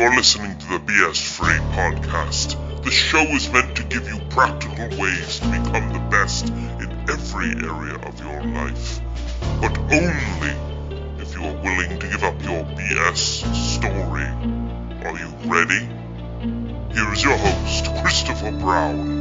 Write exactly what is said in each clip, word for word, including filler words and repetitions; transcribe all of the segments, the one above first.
You're listening to the B S Free Podcast. The show is meant to give you practical ways to become the best in every area of your life, but only if you are willing to give up your B S story. Are you ready? Here is your host, Christopher Brown.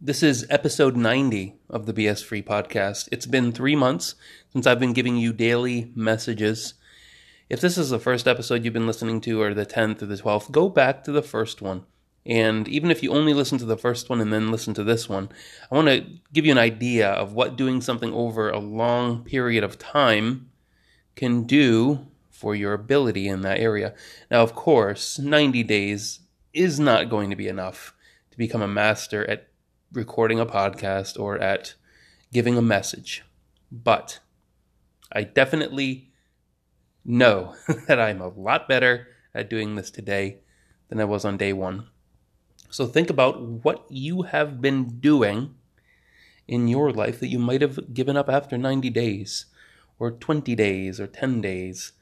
This is episode ninety of the B S Free Podcast. It's been three months since I've been giving you daily messages. If this is the first episode you've been listening to, or the tenth or the twelfth, go back to the first one. And even if you only listen to the first one and then listen to this one, I want to give you an idea of what doing something over a long period of time can do for your ability in that area. Now, of course, ninety days is not going to be enough to become a master at recording a podcast or at giving a message, but I definitely know that I'm a lot better at doing this today than I was on day one. So think about what you have been doing in your life that you might have given up after ninety days or twenty days or ten days.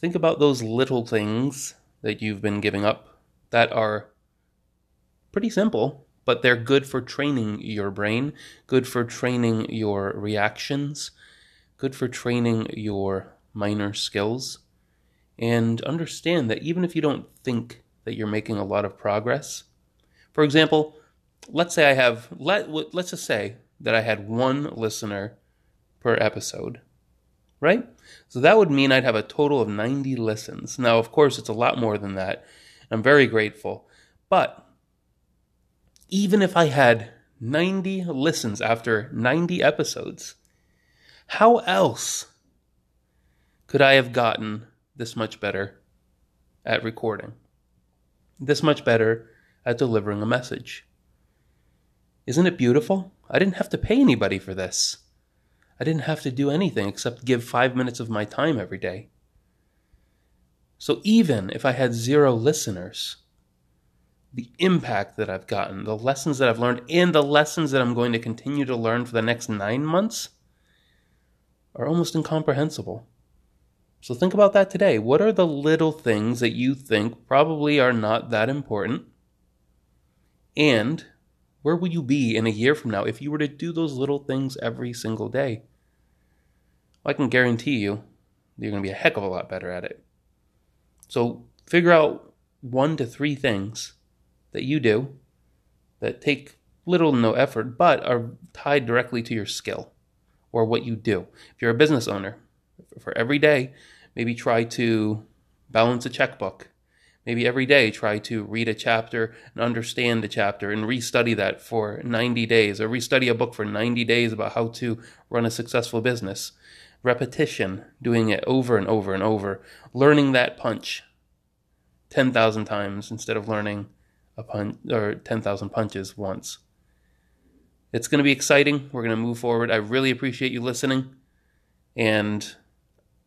Think about those little things that you've been giving up that are pretty simple, but they're good for training your brain, good for training your reactions, good for training your minor skills. And understand that even if you don't think that you're making a lot of progress, for example, let's say I have, let, let's just say that I had one listener per episode, right? So that would mean I'd have a total of ninety listens. Now, of course, it's a lot more than that. I'm very grateful, but even if I had ninety listens after ninety episodes, how else could I have gotten this much better at recording? This much better at delivering a message? Isn't it beautiful? I didn't have to pay anybody for this. I didn't have to do anything except give five minutes of my time every day. So even if I had zero listeners, the impact that I've gotten, the lessons that I've learned, and the lessons that I'm going to continue to learn for the next nine months are almost incomprehensible. So think about that today. What are the little things that you think probably are not that important? And where will you be in a year from now if you were to do those little things every single day? Well, I can guarantee you you're going to be a heck of a lot better at it. So figure out one to three things that you do that take little to no effort but are tied directly to your skill or what you do. If you're a business owner, for every day, maybe try to balance a checkbook. Maybe every day try to read a chapter and understand a chapter and restudy that for ninety days, or restudy a book for ninety days about how to run a successful business. Repetition, doing it over and over and over, learning that punch ten thousand times instead of learning a punch, or ten thousand punches once. It's going to be exciting. We're going to move forward. I really appreciate you listening. And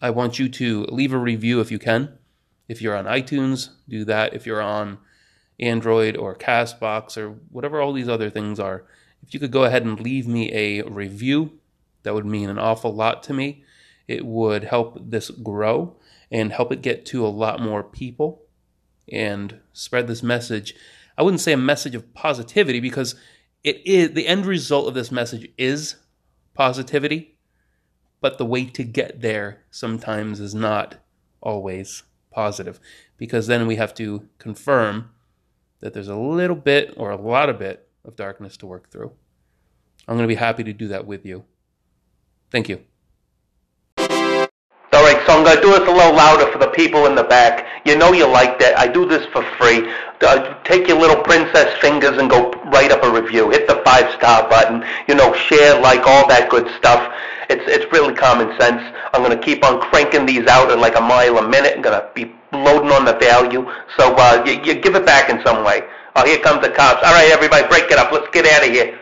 I want you to leave a review if you can. If you're on iTunes, do that. If you're on Android or CastBox or whatever all these other things are, if you could go ahead and leave me a review, that would mean an awful lot to me. It would help this grow and help it get to a lot more people and spread this message. I wouldn't say a message of positivity, because it is the end result of this message is positivity, but the way to get there sometimes is not always positive, because then we have to confirm that there's a little bit or a lot of bit of darkness to work through. I'm going to be happy to do that with you. Thank you. So I'm going to do this a little louder for the people in the back. You know you like that. I do this for free. Uh, take your little princess fingers and go write up a review. Hit the five-star button. You know, share, like, all that good stuff. It's it's really common sense. I'm going to keep on cranking these out at like a mile a minute. I'm going to be loading on the value. So uh, you, you give it back in some way. Oh, here comes the cops. All right, everybody, break it up. Let's get out of here.